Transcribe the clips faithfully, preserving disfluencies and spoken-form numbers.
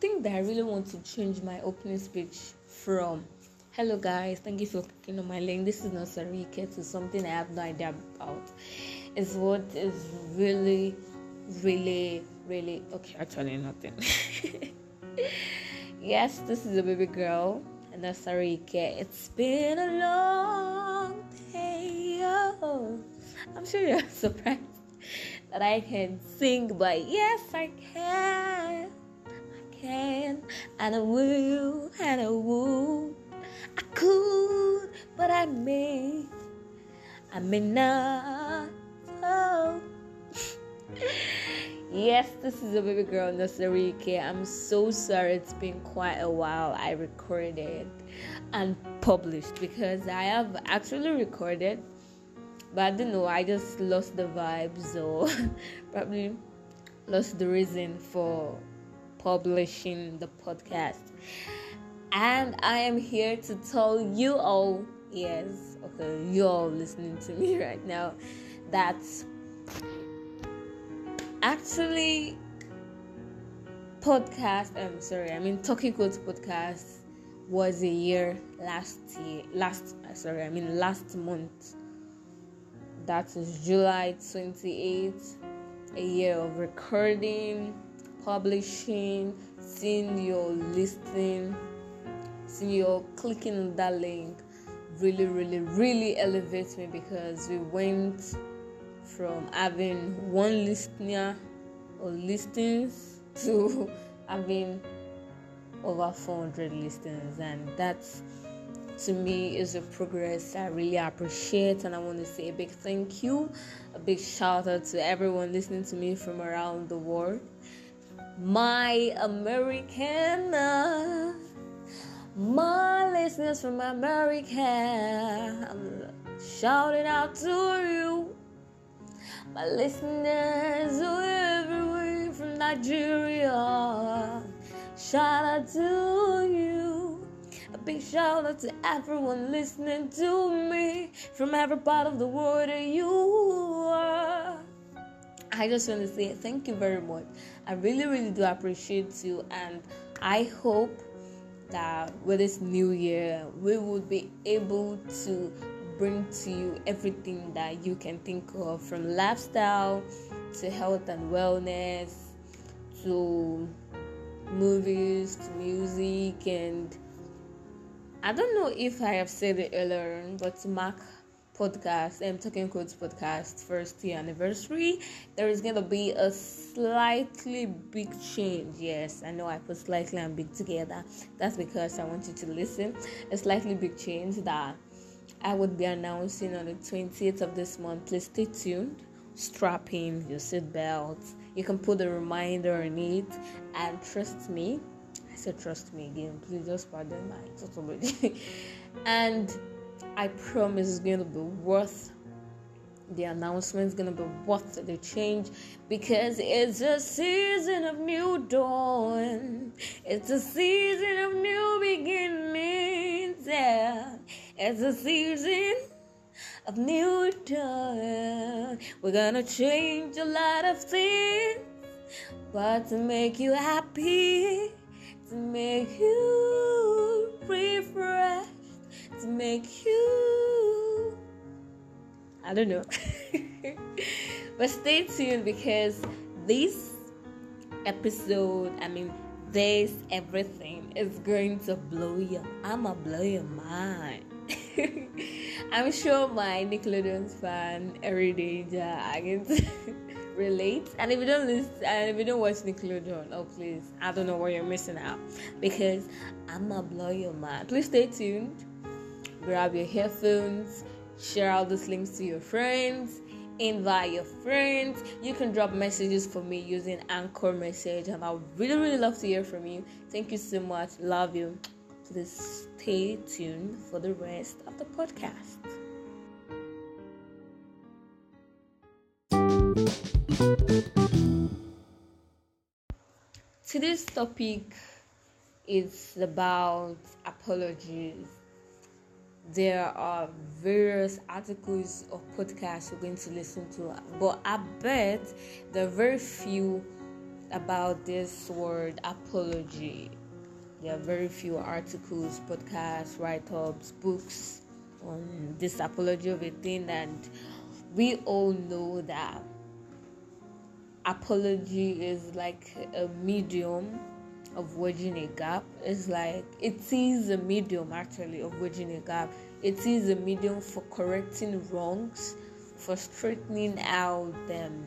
thing that I really want to change my opening speech from "Hello guys, thank you for clicking on my link, this is Nosarike" to something I have no idea about is what is really really really okay actually nothing. Yes, this is a baby girl, Nosarike. It's been a long day. Oh, I'm sure you're surprised that I can sing, but yes, I can. I can, and I will, and I will. I could, but I may. I may not. Oh. Yes, this is a baby girl, Nosarike. I'm so sorry it's been quite a while. I recorded and published because I have actually recorded, but I don't know, I just lost the vibes or probably lost the reason for publishing the podcast. And I am here to tell you all, yes, okay, you all listening to me right now, that actually podcast, I'm sorry, I mean Talking Code Podcast was a year last year, last, sorry, I mean last month. That is July twenty-eighth, a year of recording, publishing, seeing your listening, seeing your clicking on that link really, really, really elevates me because we went from having one listener or listens to having over four hundred listens, and that's, to me, is a progress I really appreciate. And I want to say a big thank you, a big shout out to everyone listening to me from around the world. My Americana, my listeners from America, I'm shouting out to you. My listeners everywhere from Nigeria, shout out to you. A big shout out to everyone listening to me from every part of the world that you are. I just want to say thank you very much. I really, really do appreciate you, and I hope that with this new year, we will be able to bring to you everything that you can think of, from lifestyle to health and wellness to movies to music. And I don't know if I have said it earlier, but to mark podcast, I'm um, Talking Codes Podcast first year anniversary, there is going to be a slightly big change. Yes, I know I put slightly and big together. That's because I want you to listen. A slightly big change that I would be announcing on the twentieth of this month. Please stay tuned. Strap in your seatbelts. You can put a reminder on it, and trust me, I said trust me again, please just pardon my total. And I promise it's going to be worth the announcement, it's going to be worth the change, because it's a season of new dawn, it's a season of new beginnings, yeah. It's a season of new dawn. We're going to change a lot of things, but to make you happy, to make you refreshed, to make you, I don't know. But stay tuned, because this episode, I mean, this everything is going to blow you. I'ma blow your mind. I'm sure my Nickelodeon fan, every day, I can relate. And if you don't listen, and if you don't watch Nickelodeon, oh please, I don't know what you're missing out, because I'ma blow your mind. Please stay tuned. Grab your headphones. Share all these links to your friends. Invite your friends. You can drop messages for me using Anchor message, and I would really, really love to hear from you. Thank you so much. Love you. Please stay tuned for the rest of the podcast. Today's topic is about apologies. There are various articles or podcasts you're going to listen to, but I bet there are very few about this word apology. There are very few articles, podcasts, write-ups, books on this apology of a thing, and we all know that apology is like a medium of wedging a gap. It's like it is a medium actually of wedging a gap. It is a medium for correcting wrongs, for straightening out them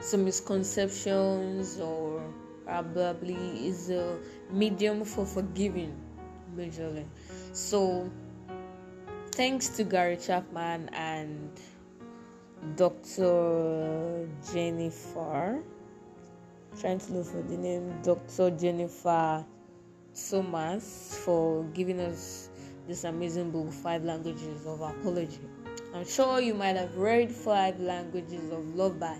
some misconceptions, or probably is a medium for forgiving majorly. So thanks to Gary Chapman and Doctor Jennifer, trying to look for the name, Doctor Jennifer Somas, for giving us this amazing book, Five Languages of Apology. I'm sure you might have read Five Languages of Love by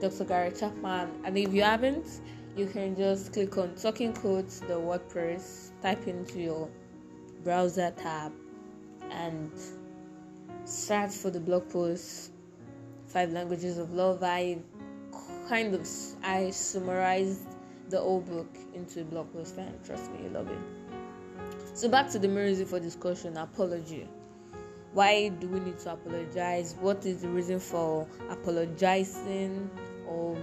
Doctor Gary Chapman, and if you haven't, you can just click on Talking Code, the WordPress, type into your browser tab, and search for the blog post Five Languages of Love. I kind of I summarized the whole book into a blog post, and trust me, you love it. So back to the main reason for discussion: apology. Why do we need to apologize? What is the reason for apologizing, or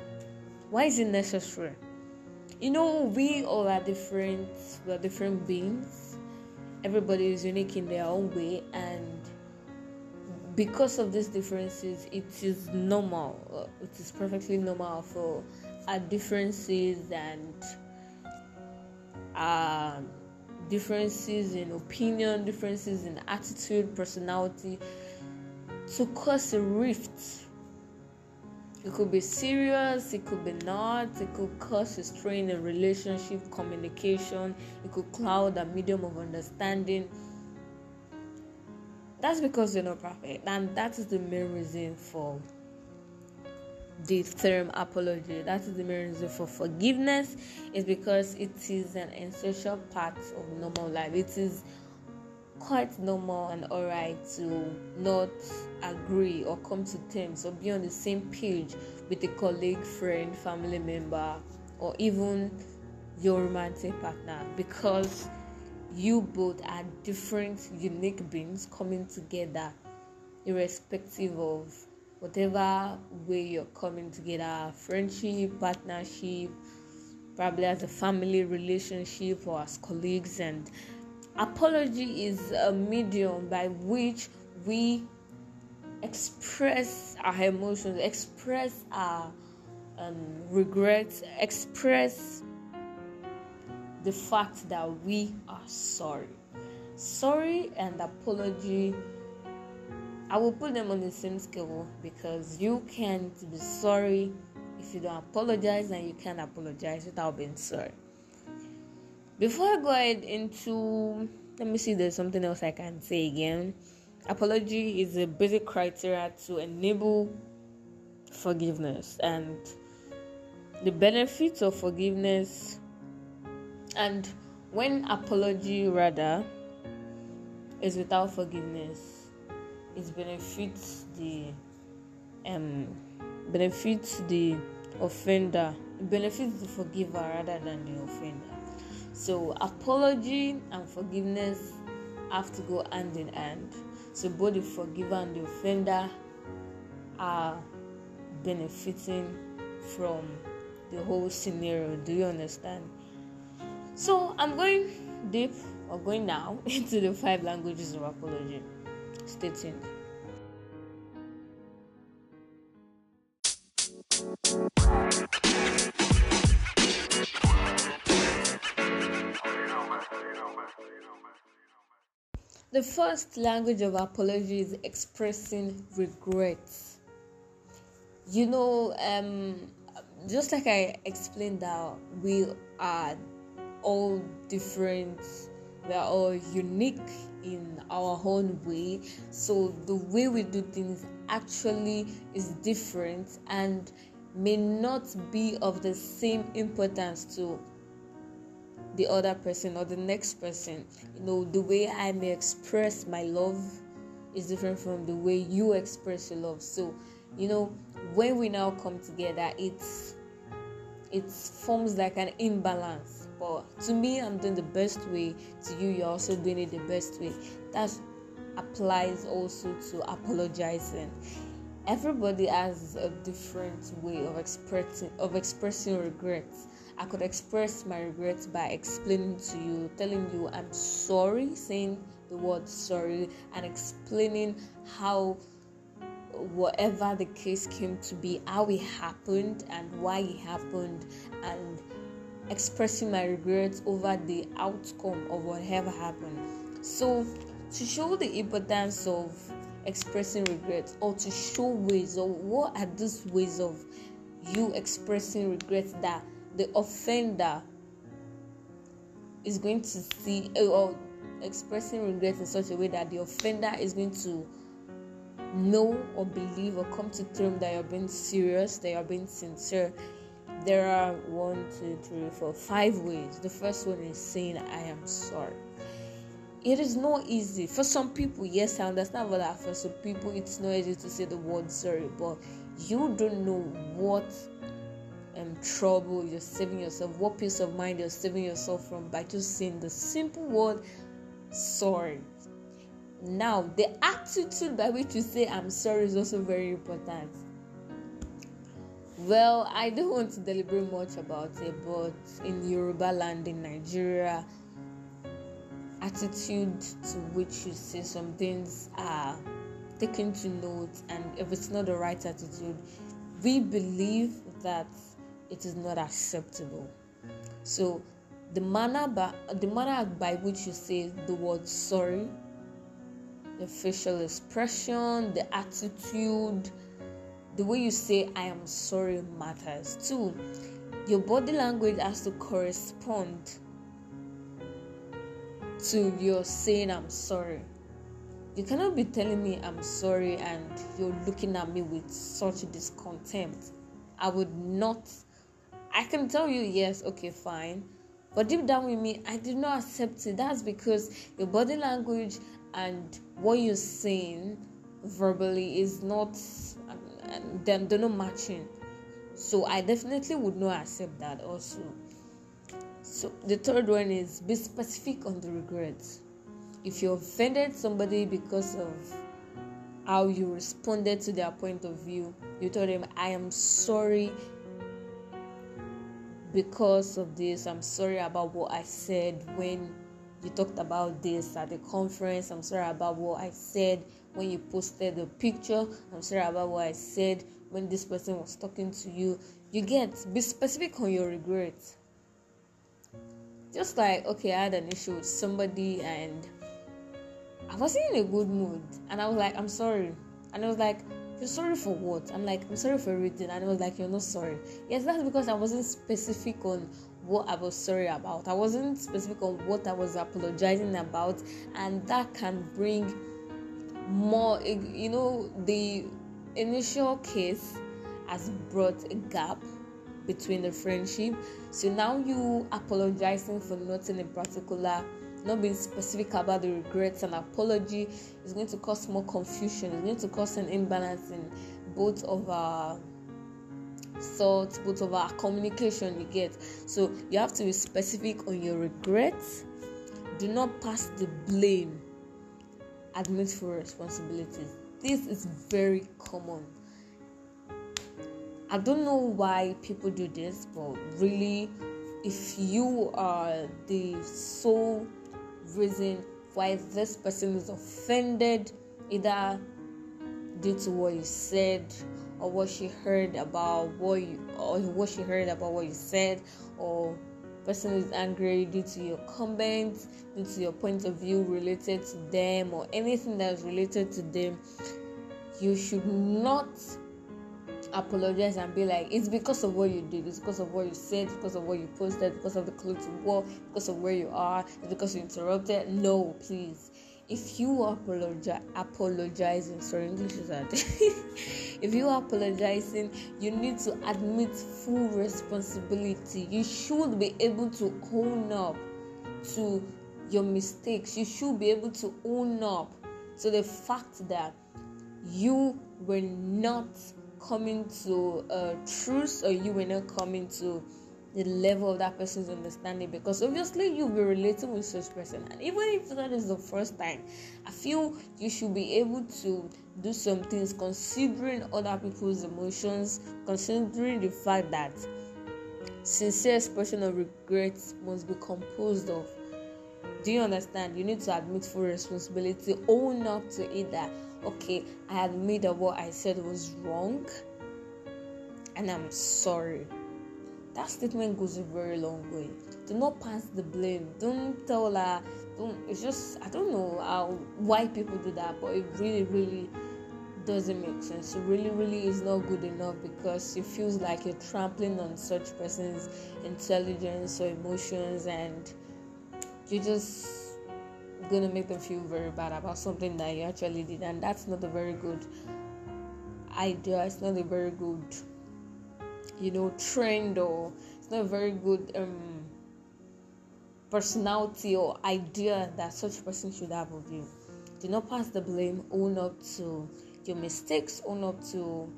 why is it necessary? You know, we all are different. We are different beings. Everybody is unique in their own way, and because of these differences, it is normal. It is perfectly normal for our differences and our differences in opinion, differences in attitude, personality, to cause a rift. It could be serious, it could be not, it could cause a strain in relationship, communication, it could cloud a medium of understanding. That's because you're not perfect, and that is the main reason for the term apology. That is the main reason for forgiveness, is because it is an essential part of normal life. It is quite normal and alright to not agree or come to terms or be on the same page with a colleague, friend, family member, or even your romantic partner, because you both are different, unique beings coming together, irrespective of whatever way you're coming together, friendship, partnership, probably as a family relationship or as colleagues. And apology is a medium by which we express our emotions, express our um, regrets, express the fact that we are sorry. Sorry and apology, I will put them on the same scale, because you can't be sorry if you don't apologize, and you can't apologize without being sorry. Before I go ahead into, let me see if there's something else I can say again. Apology is a basic criteria to enable forgiveness, and the benefits of forgiveness. And when apology rather is without forgiveness, it benefits the um benefits the offender, it benefits the forgiver rather than the offender. So apology and forgiveness have to go hand in hand. So both the forgiver and the offender are benefiting from the whole scenario. Do you understand? So I'm going deep or going now into the five languages of apology. Stay tuned. The first language of apology is expressing regrets. You know, um, just like I explained that we are all different, we are all unique in our own way, so the way we do things actually is different and may not be of the same importance to the other person or the next person. You know, the way I may express my love is different from the way you express your love. So, you know, when we now come together, it's it forms like an imbalance. But to me, I'm doing the best way. To you, you're also doing it the best way. That applies also to apologizing. Everybody has a different way of expressing of expressing regrets. I could express my regrets by explaining to you, telling you I'm sorry, saying the word sorry, and explaining how whatever the case came to be, how it happened and why it happened, and expressing my regrets over the outcome of whatever happened. So to show the importance of expressing regrets, or to show ways, or what are these ways of you expressing regrets that the offender is going to see, or expressing regrets in such a way that the offender is going to know or believe or come to terms that you're being serious, that you're being sincere. There are one, two, three, four, five ways. The first one is saying I am sorry. It is not easy. For some people, yes, I understand what that. For some people, it's not easy to say the word sorry, but you don't know what um, trouble you're saving yourself, what peace of mind you're saving yourself from by just saying the simple word sorry. Now, the attitude by which you say I'm sorry is also very important. Well, I don't want to deliberate much about it, but in Yoruba land in Nigeria, attitude to which you say some things are taken to note, and if it's not the right attitude, we believe that it is not acceptable. So the manner by, the manner by which you say the word sorry, the facial expression, the attitude, the way you say I am sorry matters. Two, your body language has to correspond to your saying I'm sorry. You cannot be telling me I'm sorry and you're looking at me with such discontempt. I would not. I can tell you yes, okay, fine, but deep down with me, I did not accept it. That's because your body language and what you're saying verbally is not, they're not matching. So I definitely would not accept that also. So the third one is be specific on the regrets. If you offended somebody because of how you responded to their point of view, you told them, I am sorry because of this. I'm sorry about what I said when you talked about this at the conference. I'm sorry about what I said when you posted the picture. I'm sorry about what I said when this person was talking to you. You get, be specific on your regrets. Just like, okay, I had an issue with somebody and I wasn't in a good mood. And I was like, I'm sorry. And I was like, you're sorry for what? I'm like, I'm sorry for everything. And I was like, you're not sorry. Yes, that's because I wasn't specific on what I was sorry about. I wasn't specific on what I was apologizing about. And that can bring more, you know, the initial case has brought a gap between the friendship. So now you apologizing for nothing in particular, not being specific about the regrets and apology, is going to cause more confusion. It's going to cause an imbalance in both of our thoughts, both of our communication. You get, so you have to be specific on your regrets. Do not pass the blame. Admit full responsibilities. This is very common. I don't know why people do this, but really, if you are the sole reason why this person is offended, either due to what you said, or what she heard about what you, or what she heard about what you said, or person is angry due to your comments, due to your point of view related to them, or anything that is related to them, you should not apologize and be like, it's because of what you did, it's because of what you said, it's because of what you posted, because of the clothes you wore, because of where you are, it's because you interrupted. No, please. If you apologize, apologizing, sorry, English is hard. If you are apologizing, you need to admit full responsibility. You should be able to own up to your mistakes. You should be able to own up to the fact that you were not coming to a truth, or you were not coming to the level of that person's understanding, because obviously you'll be relating with such person, and even if that is the first time, I feel you should be able to do some things considering other people's emotions, considering the fact that sincere expression of regret must be composed of. Do you understand? You need to admit full responsibility, own up to it that, okay, I admit that what I said was wrong, and I'm sorry. That statement goes a very long way. Do not pass the blame. Don't tell her. Don't. It's just, I don't know how, why people do that, but it really, really doesn't make sense. It really, really is not good enough, because it feels like you're trampling on such person's intelligence or emotions, and you're just gonna make them feel very bad about something that you actually did, and that's not a very good idea. It's not a very good, you know, trend, or it's not a very good um personality or idea that such person should have of you. Do not pass the blame. Own up to your mistakes. Own up to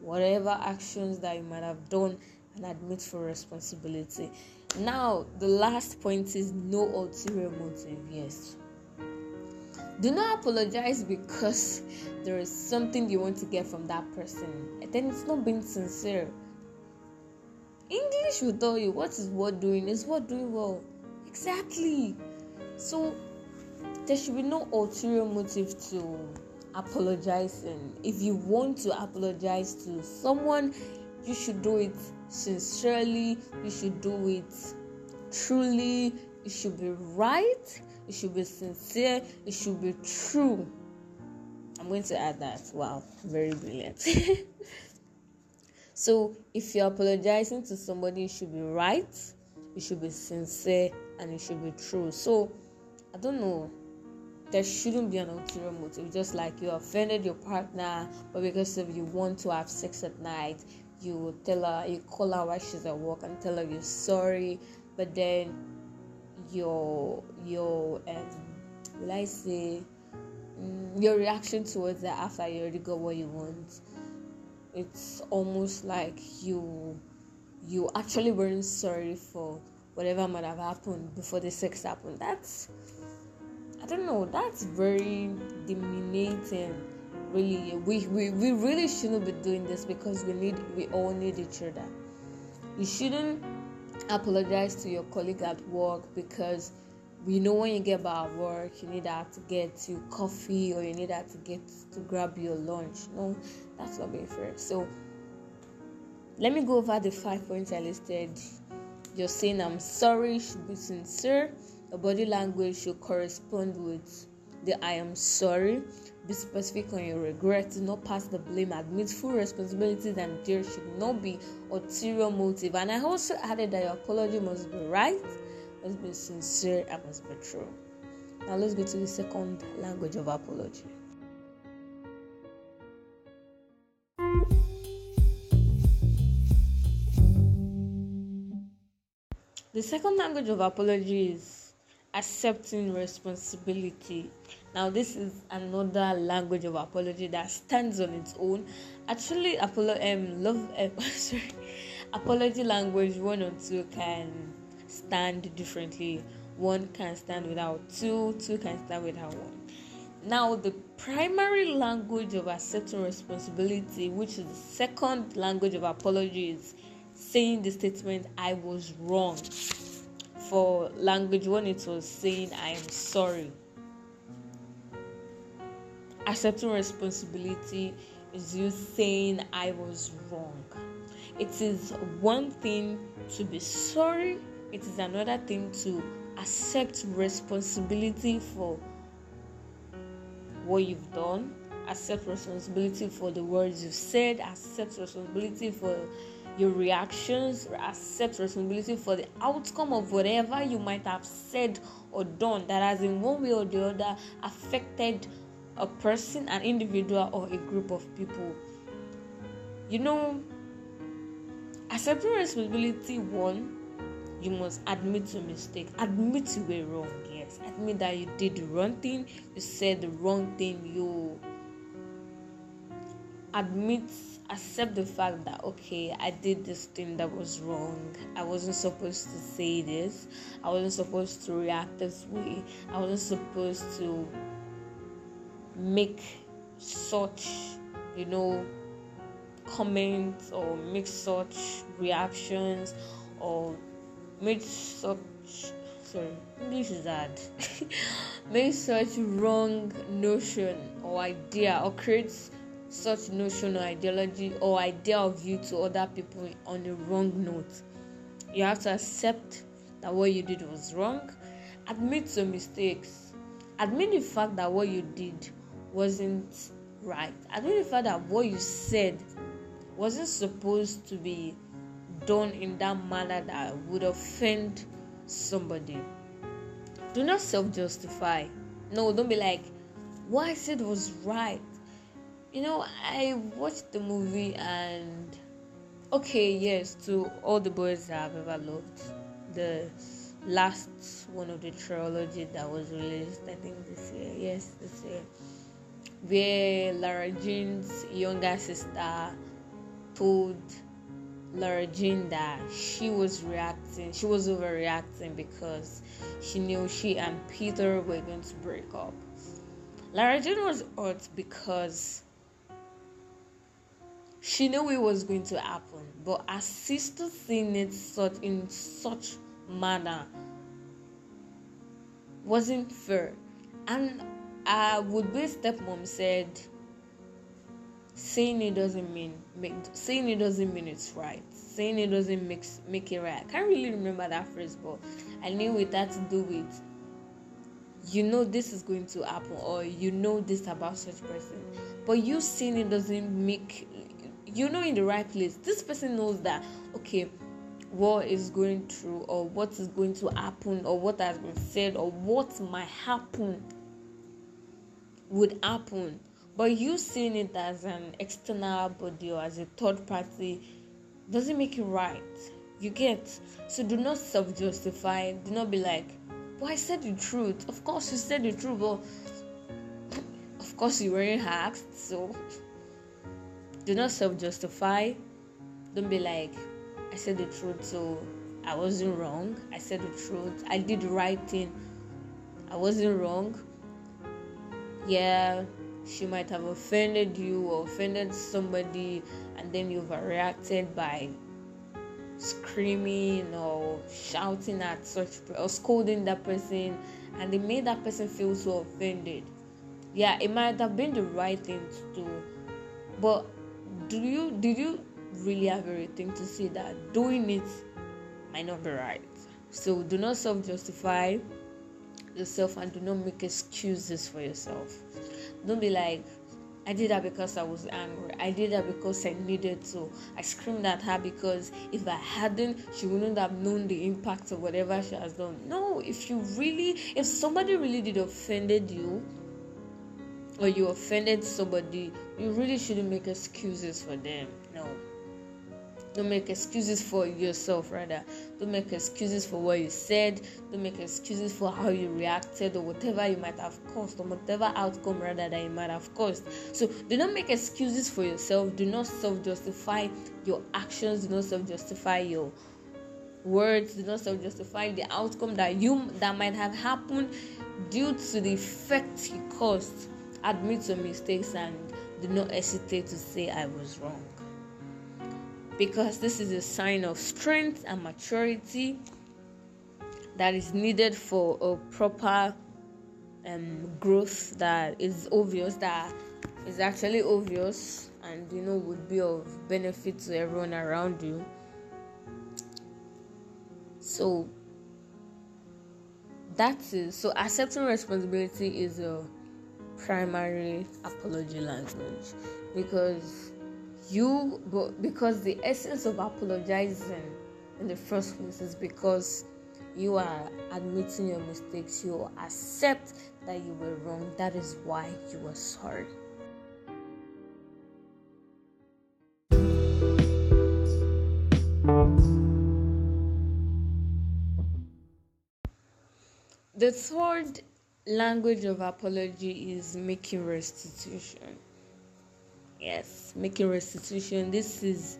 whatever actions that you might have done, and admit full responsibility. Now, the last point is no ulterior motive. Yes. Do not apologize because there is something you want to get from that person, and then it's not being sincere. English will tell you what is worth doing is worth doing well. Exactly. So there should be no ulterior motive to apologizing. If you want to apologize to someone, you should do it sincerely, you should do it truly, it should be right, it should be sincere, it should be true. I'm going to add that. Wow, very brilliant. So, if you're apologizing to somebody, it should be right, it should be sincere, and it should be true. So, I don't know. There shouldn't be an ulterior motive. Just like you offended your partner, but because of you want to have sex at night, you tell her, you call her while she's at work and tell her you're sorry, but then your your um, will I say your reaction towards her after you already got what you want, it's almost like you you actually weren't sorry for whatever might have happened before the sex happened. That's, I don't know, that's very demeaning. Really, we, we, we really shouldn't be doing this, because we need we all need each other. You shouldn't apologize to your colleague at work because we know when you get back at work, you need her to get you coffee, or you need her to get to grab your lunch. No, that's not being fair. So let me go over the five points I listed. You're saying I'm sorry should be sincere. Your body language should correspond with the I am sorry. Be specific on your regret. Do not pass the blame. Admit full responsibilities, and there should not be ulterior motive. And I also added that your apology must be right, must be sincere, and must be true. Now let's go to the second language of apology. The second language of apology is accepting responsibility. Now, this is another language of apology that stands on its own. Actually, apolo- um, love, um, sorry, apology language one or two can stand differently. One can stand without two, two can stand without one. Now, the primary language of accepting responsibility, which is the second language of apology, is saying the statement, I was wrong. For language one, it was saying I am sorry. Accepting responsibility is you saying I was wrong. It is one thing to be sorry, it is another thing to accept responsibility for what you've done, accept responsibility for the words you've said, accept responsibility for your reactions, accept responsibility for the outcome of whatever you might have said or done that has in one way or the other affected a person, an individual, or a group of people. You know, accepting responsibility, one, you must admit your mistake. Admit you were wrong, yes. Admit that you did the wrong thing, you said the wrong thing, you admit, accept the fact that, okay, I did this thing that was wrong. I wasn't supposed to say this. I wasn't supposed to react this way. I wasn't supposed to make such, you know, comments or make such reactions or make such, sorry, English is hard, make such wrong notion or idea or creates such notion or ideology or idea of you to other people on a wrong note. You have to accept that what you did was wrong, admit your mistakes, admit the fact that what you did wasn't right, admit the fact that what you said wasn't supposed to be done in that manner that would offend somebody. Do not self-justify. No, don't be like, what I said was right. You know, I watched the movie and, okay, yes, to all the boys that I've ever loved, the last one of the trilogy that was released, I think this year, yes, this year, where Lara Jean's younger sister told Lara Jean that she was reacting, she was overreacting because she knew she and Peter were going to break up. Lara Jean was hurt because she knew it was going to happen, but her sister seeing it such in such manner wasn't fair. And I would be stepmom said, saying it doesn't mean make, saying it doesn't mean it's right. Saying it doesn't make make it right. I can't really remember that phrase, but I knew it had to do with, you know, this is going to happen, or you know this about such person, but you saying it doesn't make, you know, in the right place. This person knows that, okay, what is going through or what is going to happen or what has been said or what might happen would happen. But you seeing it as an external body or as a third party doesn't make it right. You get? So do not self-justify. Do not be like, well, I said the truth. Of course you said the truth, but of course you weren't asked, so... Do not self-justify. Don't be like, I said the truth, so I wasn't wrong. I said the truth. I did the right thing. I wasn't wrong. Yeah, she might have offended you or offended somebody, and then you overreacted by screaming or shouting at such or scolding that person, and it made that person feel so offended. Yeah, it might have been the right thing to do, but Do you did you really have everything to say that doing it might not be right? So do not self-justify yourself and do not make excuses for yourself. Don't be like, I did that because I was angry. I did that because I needed to. I screamed at her because if I hadn't, she wouldn't have known the impact of whatever she has done. No, if you really, if somebody really did offended you, or you offended somebody, you really shouldn't make excuses for them. No. Don't make excuses for yourself, rather. Don't make excuses for what you said. Don't make excuses for how you reacted or whatever you might have caused or whatever outcome, rather, that you might have caused. So do not make excuses for yourself. Do not self-justify your actions. Do not self-justify your words. Do not self-justify the outcome that you that might have happened due to the effect you caused. Admit your mistakes and do not hesitate to say I was wrong. Because this is a sign of strength and maturity that is needed for a proper um, growth that is obvious, that is actually obvious and, you know, would be of benefit to everyone around you. So, that's it. So, accepting responsibility is a primary apology language, because you because the essence of apologizing in the first place is because you are admitting your mistakes, you accept that you were wrong, that is why you were sorry. The third language of apology is making restitution. Yes, making restitution. This is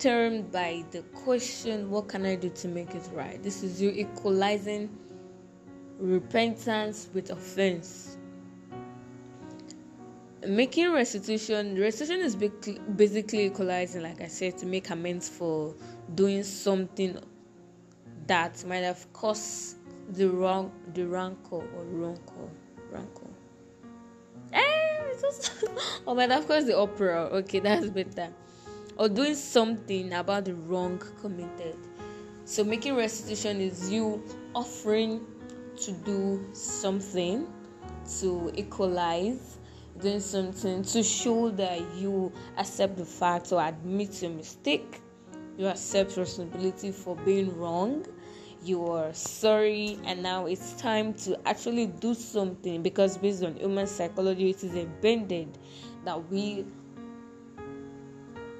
termed by the question, what can I do to make it right? This is you equalizing repentance with offense. Making restitution, restitution is basically equalizing, like I said, to make amends for doing something that might have caused the wrong, the rancor or rancor, rancor. Hey, just, or might have caused the uproar. Okay, that's better. Or doing something about the wrong committed. So making restitution is you offering to do something to equalize, doing something to show that you accept the fact or admit your mistake, you accept responsibility for being wrong, you are sorry, and now it's time to actually do something, because based on human psychology, it is embedded that we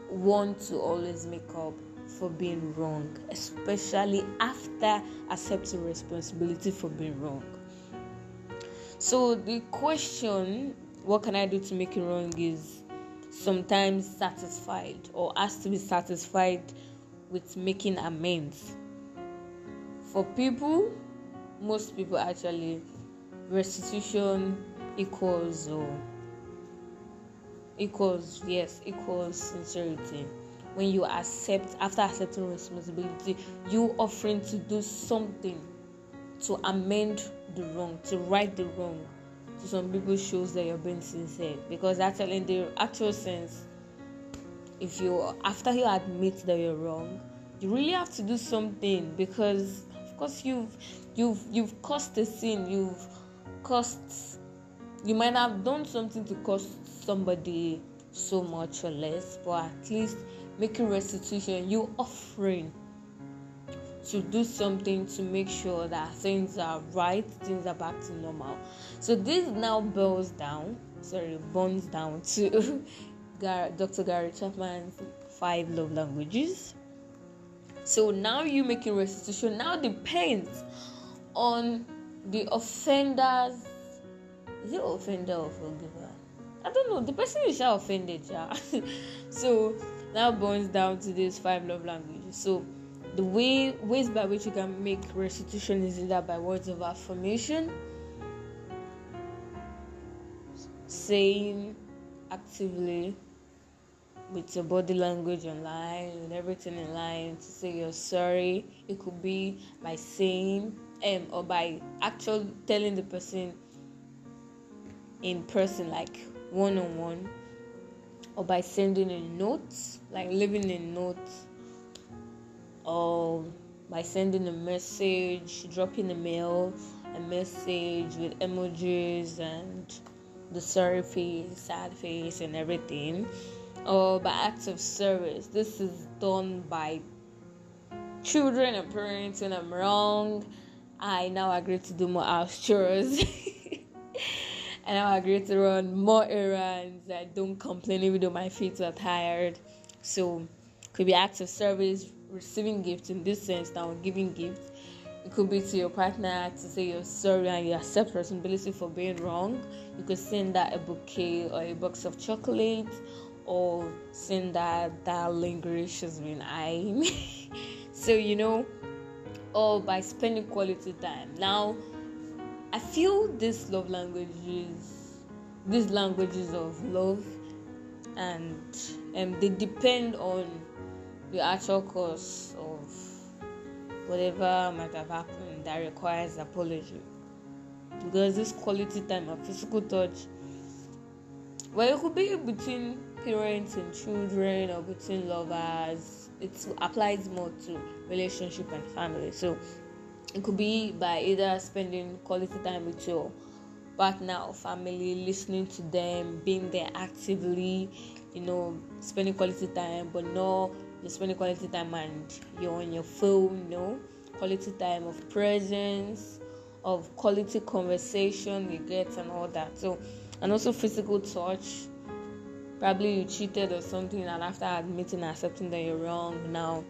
want to always make up for being wrong, especially after accepting responsibility for being wrong. So the question, what can I do to make it wrong, is sometimes satisfied or asked to be satisfied with making amends. For people, most people actually, restitution equals or equals yes equals sincerity. When you accept, after accepting responsibility, you offering to do something to amend the wrong, to right the wrong. To some people, shows that you're being sincere, because actually, in the actual sense, if you after you admit that you're wrong, you really have to do something, because of course you've you've you've caused a sin, you've caused, you might have done something to cost somebody so much or less, but at least making restitution, you offering to do something to make sure that things are right, things are back to normal. So this now boils down, sorry, burns down to Doctor Gary Chapman's Five Love Languages. So now you making restitution now depends on the offender's, is it offender or forgiver? I don't know. The person you shall offended, yeah. So now burns down to these five love languages. So the way ways by which you can make restitution is either by words of affirmation, saying actively with your body language online, with everything in line, to say you're sorry. It could be by saying um, or by actually telling the person in person, like one on one, or by sending a note, like leaving a note, or by sending a message, dropping a mail, a message with emojis and the sorry face, sad face and everything, or by acts of service. This is done by children and parents. When I'm wrong, I now agree to do more house chores. And now I agree to run more errands. I don't complain even though my feet are tired. So it could be acts of service, receiving gifts in this sense, now giving gifts. It could be to your partner to say you're sorry and you accept responsibility for being wrong. You could send that a bouquet or a box of chocolate, or send that that lingering she's been eyeing. So you know, or by spending quality time. Now, I feel these love languages, these languages of love, and um, they depend on the actual cause of whatever might have happened that requires apology. Because this quality time of physical touch, well, it could be between parents and children or between lovers. It applies more to relationship and family. So it could be by either spending quality time with your partner or family, listening to them, being there actively, you know, spending quality time, but not you're spending quality time and you're on your phone. No, quality time of presence, of quality conversation you get and all that. So, and also physical touch. Probably you cheated or something, and after admitting and accepting that you're wrong, now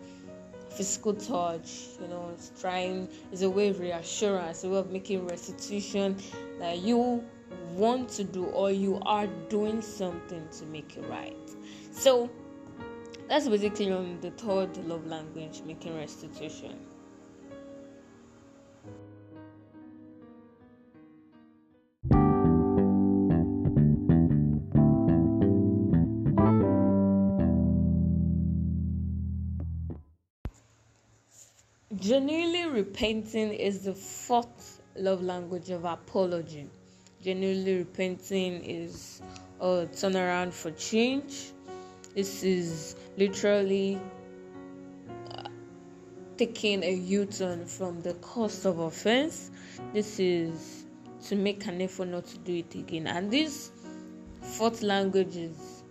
physical touch, you know, it's trying, is a way of reassurance, a way of making restitution that you want to do or you are doing something to make it right. So that's basically on the third love language, making restitution. Genuinely repenting is the fourth love language of apology. Genuinely repenting is a turnaround for change. This is literally uh, taking a U-turn from the course of offense. This is to make an effort not to do it again. And this fourth language is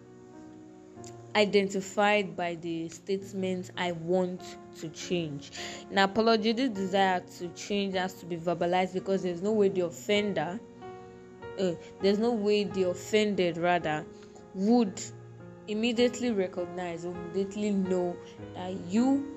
identified by the statement, I want to change. In apology, this desire to change has to be verbalized because there's no way the offender, uh, there's no way the offended rather would immediately recognize or immediately know that you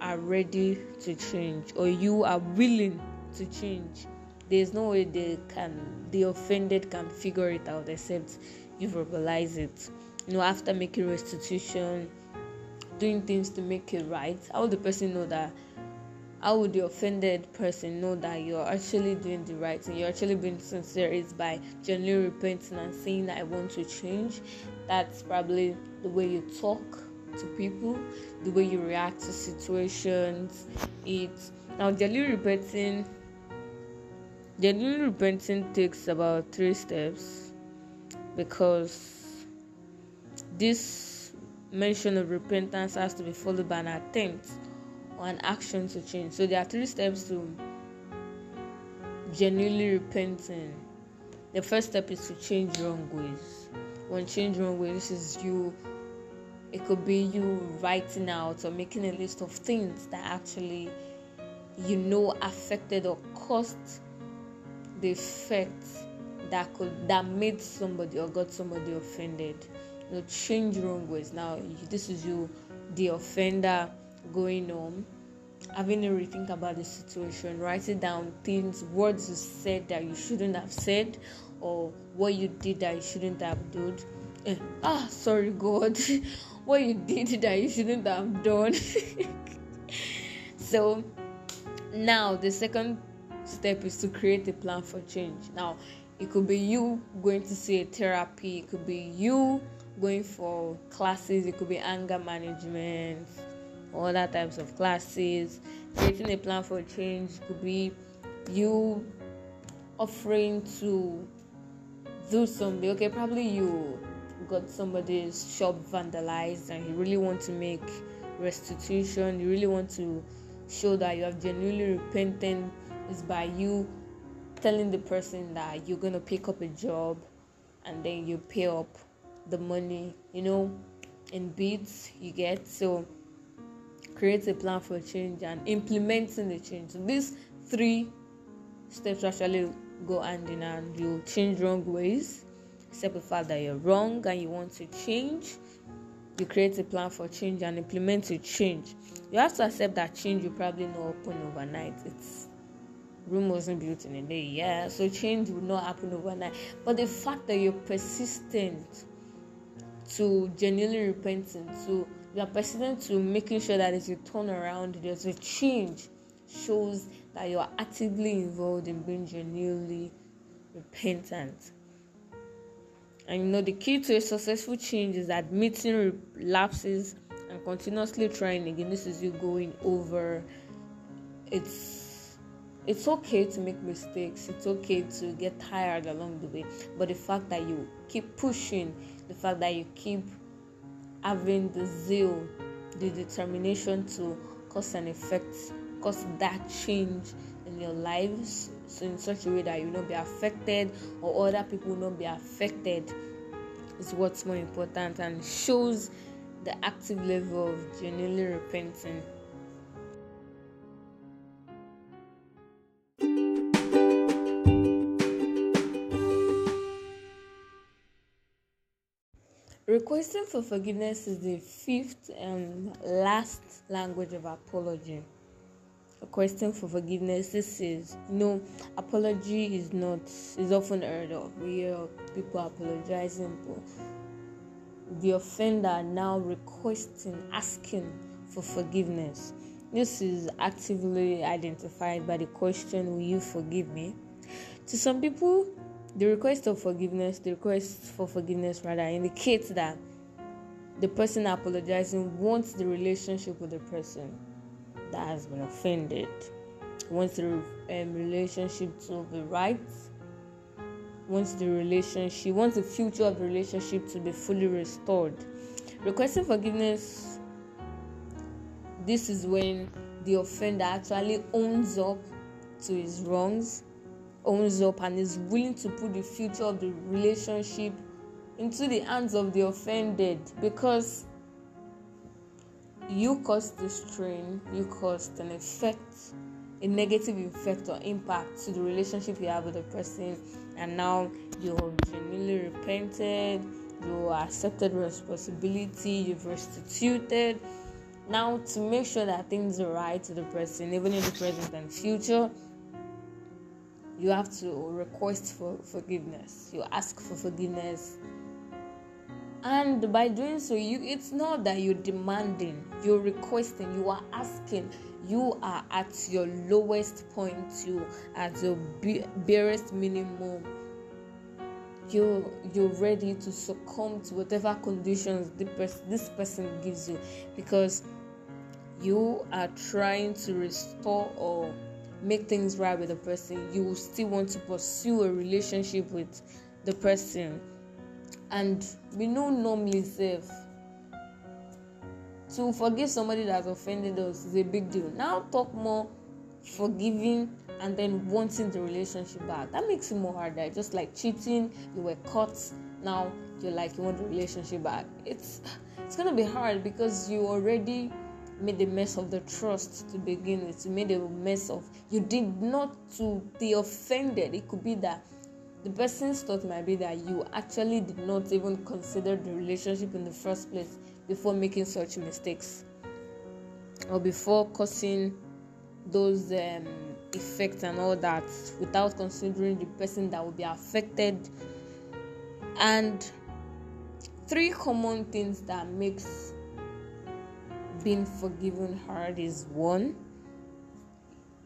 are ready to change or you are willing to change. There's no way they can, the offended can figure it out except you verbalize it. You know, after making restitution, doing things to make it right, how would the person know that? How would the offended person know that you're actually doing the right thing? You're actually being sincere. It's by genuinely repenting and saying that I want to change. That's probably the way you talk to people, the way you react to situations. It's now genuinely repenting. Genuinely repenting takes about three steps because this mention of repentance has to be followed by an attempt or an action to change. So there are three steps to genuinely repenting. The first step is to change wrong ways. When change wrong ways, this is you. It could be you writing out or making a list of things that actually you know affected or caused the effect that could that made somebody or got somebody offended. No, change wrong ways. Now, this is you, the offender, going on, having a rethink about the situation, writing down things, words you said that you shouldn't have said, or what you did that you shouldn't have done. Eh, ah, sorry, God, what you did that you shouldn't have done. So, now the second step is to create a plan for change. Now, it could be you going to see a therapy, it could be you going for classes, it could be anger management, other types of classes. Creating a plan for change could be you offering to do something. Okay, probably you got somebody's shop vandalized and you really want to make restitution, you really want to show that you have genuinely repented. It's by you telling the person that you're going to pick up a job and then you pay up the money, you know, in bits you get. So create a plan for change and implementing the change. So these three steps actually go hand in hand. You change wrong ways, accept the fact that you're wrong and you want to change. You create a plan for change and implement the change. You have to accept that change you probably not happen overnight. It's room wasn't built in a day, yeah. So change will not happen overnight. But the fact that you're persistent to genuinely repenting, to you are persistent to making sure that there's a turnaround, there's a change, shows that you are actively involved in being genuinely repentant. And you know the key to a successful change is admitting lapses and continuously trying again. This is you going over. It's it's okay to make mistakes. It's okay to get tired along the way. But the fact that you keep pushing, the fact that you keep having the zeal, the determination to cause an effect, cause that change in your lives, so in such a way that you will not be affected or other people will not be affected, is what's more important and shows the active level of genuinely repenting. Requesting for forgiveness is the fifth and last language of apology. requesting for forgiveness. This is, you know, apology is not, is often heard of. We hear people apologizing, but the offender now requesting, asking for forgiveness. This is actively identified by the question, will you forgive me? To some people, the request of forgiveness, the request for forgiveness rather, indicates that the person apologizing wants the relationship with the person that has been offended, wants the um, relationship to be right, wants the relationship, wants the future of the relationship to be fully restored. Requesting forgiveness, this is when the offender actually owns up to his wrongs, owns up and is willing to put the future of the relationship into the hands of the offended, because you caused the strain, you caused an effect, a negative effect or impact to the relationship you have with the person, and now you're genuinely repented, you accepted responsibility, you've restituted. Now, to make sure that things are right to the person, even in the present and future, you have to request for forgiveness. You ask for forgiveness. And by doing so, you it's not that you're demanding, you're requesting, you are asking. You are at your lowest point, you at your barest minimum. You, you're ready to succumb to whatever conditions the pers- this person gives you, because you are trying to restore or make things right with the person. You will still want to pursue a relationship with the person. And we know normally safe. To forgive somebody that's offended us is a big deal. Now talk more forgiving and then wanting the relationship back. That makes it more harder. Just like cheating, you were caught, now you're like, you want the relationship back. It's it's gonna be hard because you already made a mess of the trust to begin with. You made a mess of, you did not to the offended. It could be that the person's thought might be that you actually did not even consider the relationship in the first place before making such mistakes, or before causing those um, effects and all that, without considering the person that will be affected. And three common things that makes being forgiven hard is: one,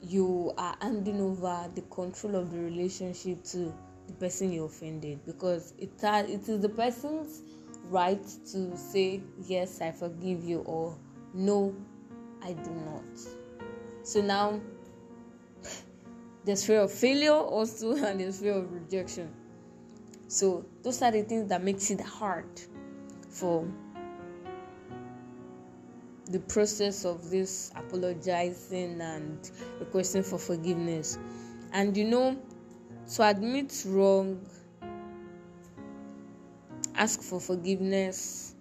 you are handing over the control of the relationship to the person you offended, because it has, it is the person's right to say, yes, I forgive you, or no, I do not. So now there's fear of failure also, and there's fear of rejection. So those are the things that makes it hard for the process of this apologizing and requesting for forgiveness. And you know, to admit wrong, ask for forgiveness,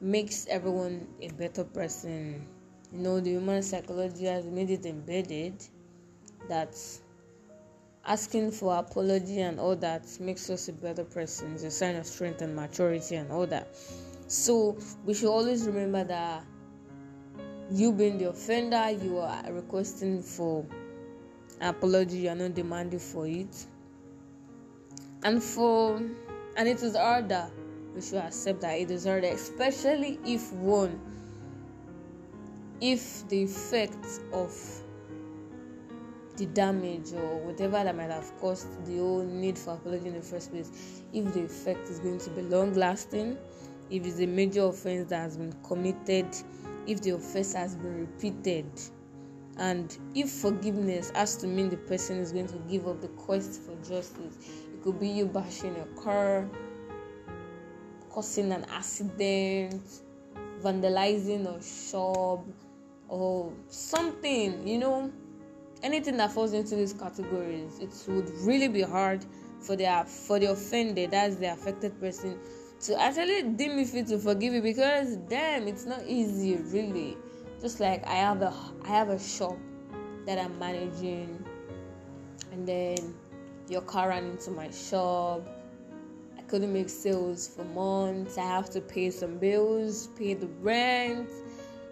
makes everyone a better person. You know, the human psychology has made it embedded that asking for apology and all that makes us a better person. It's a sign of strength and maturity and all that. So we should always remember that you being the offender, you are requesting for apology, you are not demanding for it. And for and it is harder. We should accept that it is harder, especially if one if the effects of the damage or whatever that might have caused the whole need for apology in the first place, if the effect is going to be long lasting, if it's a major offense that has been committed, if the offense has been repeated, and if forgiveness has to mean the person is going to give up the quest for justice. It could be you bashing a car, causing an accident, vandalizing a shop, or something, you know, anything that falls into these categories. It would really be hard for the for the offended, that's the affected person, to actually deem if it to forgive you, because damn, it's not easy, really. Just like I have a I have a shop that I'm managing, and then your car ran into my shop. I couldn't make sales for months. I have to pay some bills, pay the rent,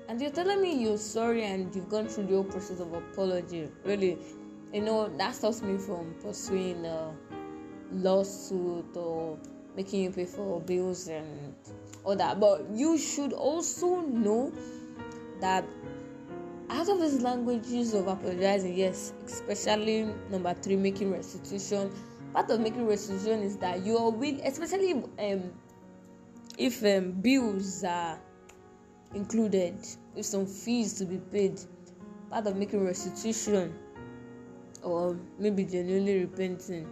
And you're telling me you're sorry and you've gone through the whole process of apology. Really, you know, that stops me from pursuing a lawsuit or making you pay for bills and all that. But you should also know that out of these languages of apologizing, yes, especially number three, making restitution, part of making restitution is that you are willing, especially um, if um, bills are included, if some fees to be paid, part of making restitution or maybe genuinely repenting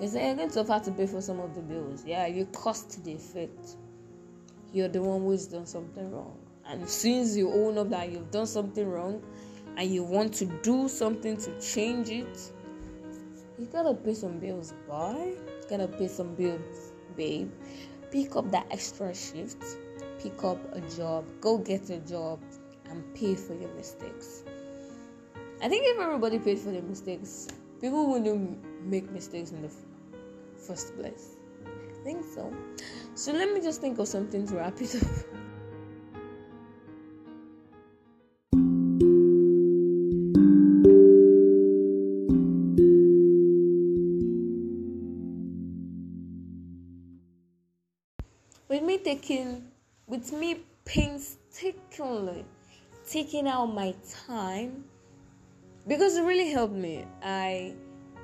is that you're going to have to pay for some of the bills. Yeah, you caused the effect. You're the one who's done something wrong. And since you own up that you've done something wrong and you want to do something to change it, you gotta pay some bills, boy. You gotta pay some bills, babe. Pick up that extra shift. Pick up a job. Go get a job and pay for your mistakes. I think if everybody paid for their mistakes, people wouldn't make mistakes in the f- first place. I think so. So let me just think of something to wrap it up. With me taking, with me painstakingly taking out my time, because it really helped me. I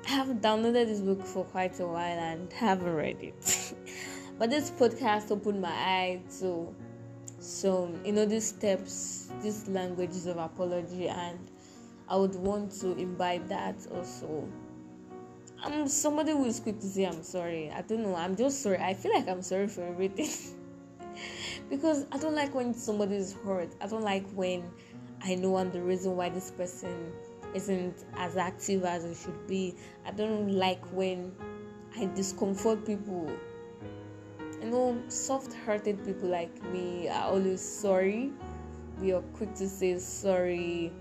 have downloaded this book for quite a while and haven't read it. But this podcast opened my eyes to some, you know, these steps, these languages of apology, and I would want to imbibe that also. I'm somebody who is quick to say I'm sorry. I don't know. I'm just sorry. I feel like I'm sorry for everything. Because I don't like when somebody is hurt. I don't like when I know I'm the reason why this person isn't as active as it should be. I don't like when I discomfort people. You know, soft-hearted people like me are always sorry. We are quick to say sorry.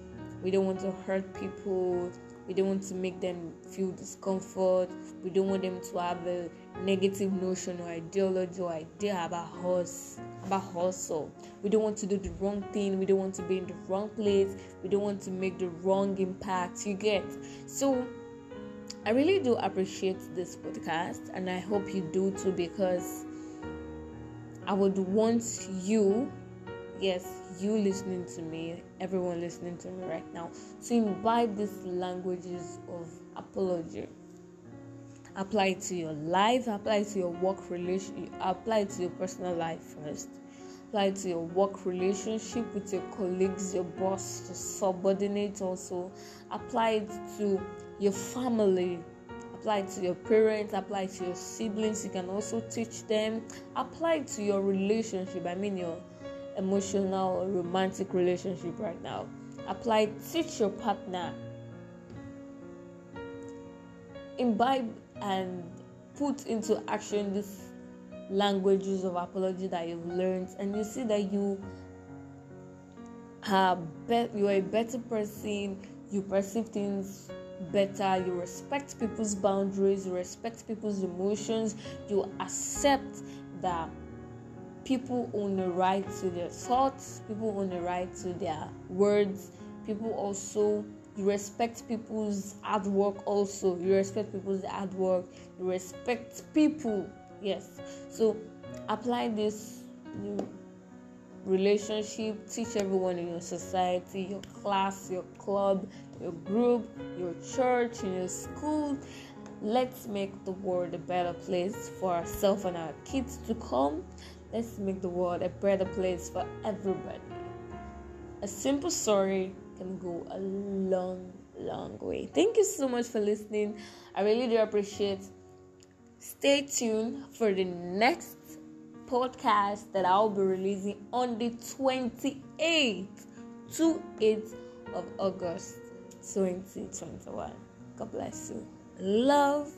We don't want to hurt people. We don't want to make them feel discomfort. We don't want them to have a negative notion or ideology or idea about us, about hustle. We don't want to do the wrong thing. We don't want to be in the wrong place. We don't want to make the wrong impact. You get? So I really do appreciate this podcast, and I hope you do too, because I would want you, yes, you listening to me, everyone listening to me right now, to imbibe these languages of apology. Apply it to your life, apply it to your work relation, apply it to your personal life first. Apply it to your work relationship with your colleagues, your boss, your subordinates also. Apply it to your family. Apply it to your parents, apply it to your siblings. You can also teach them. Apply it to your relationship, I mean your emotional or romantic relationship right now. Apply, teach your partner, imbibe and put into action these languages of apology that you've learned, and you see that you are be- you are a better person. You perceive things better. You respect people's boundaries. You respect people's emotions. You accept that people own the right to their thoughts. People own the right to their words. People also, you respect people's hard work also. You respect people's hard work. You respect people. Yes. So apply this new relationship. Teach everyone in your society, your class, your club, your group, your church, in your school. Let's make the world a better place for ourselves and our kids to come. Let's make the world a better place for everybody. A simple story can go a long, long way. Thank you so much for listening. I really do appreciate it. Stay tuned for the next podcast that I'll be releasing on the twenty-eighth of August twenty twenty-one. God bless you. Love.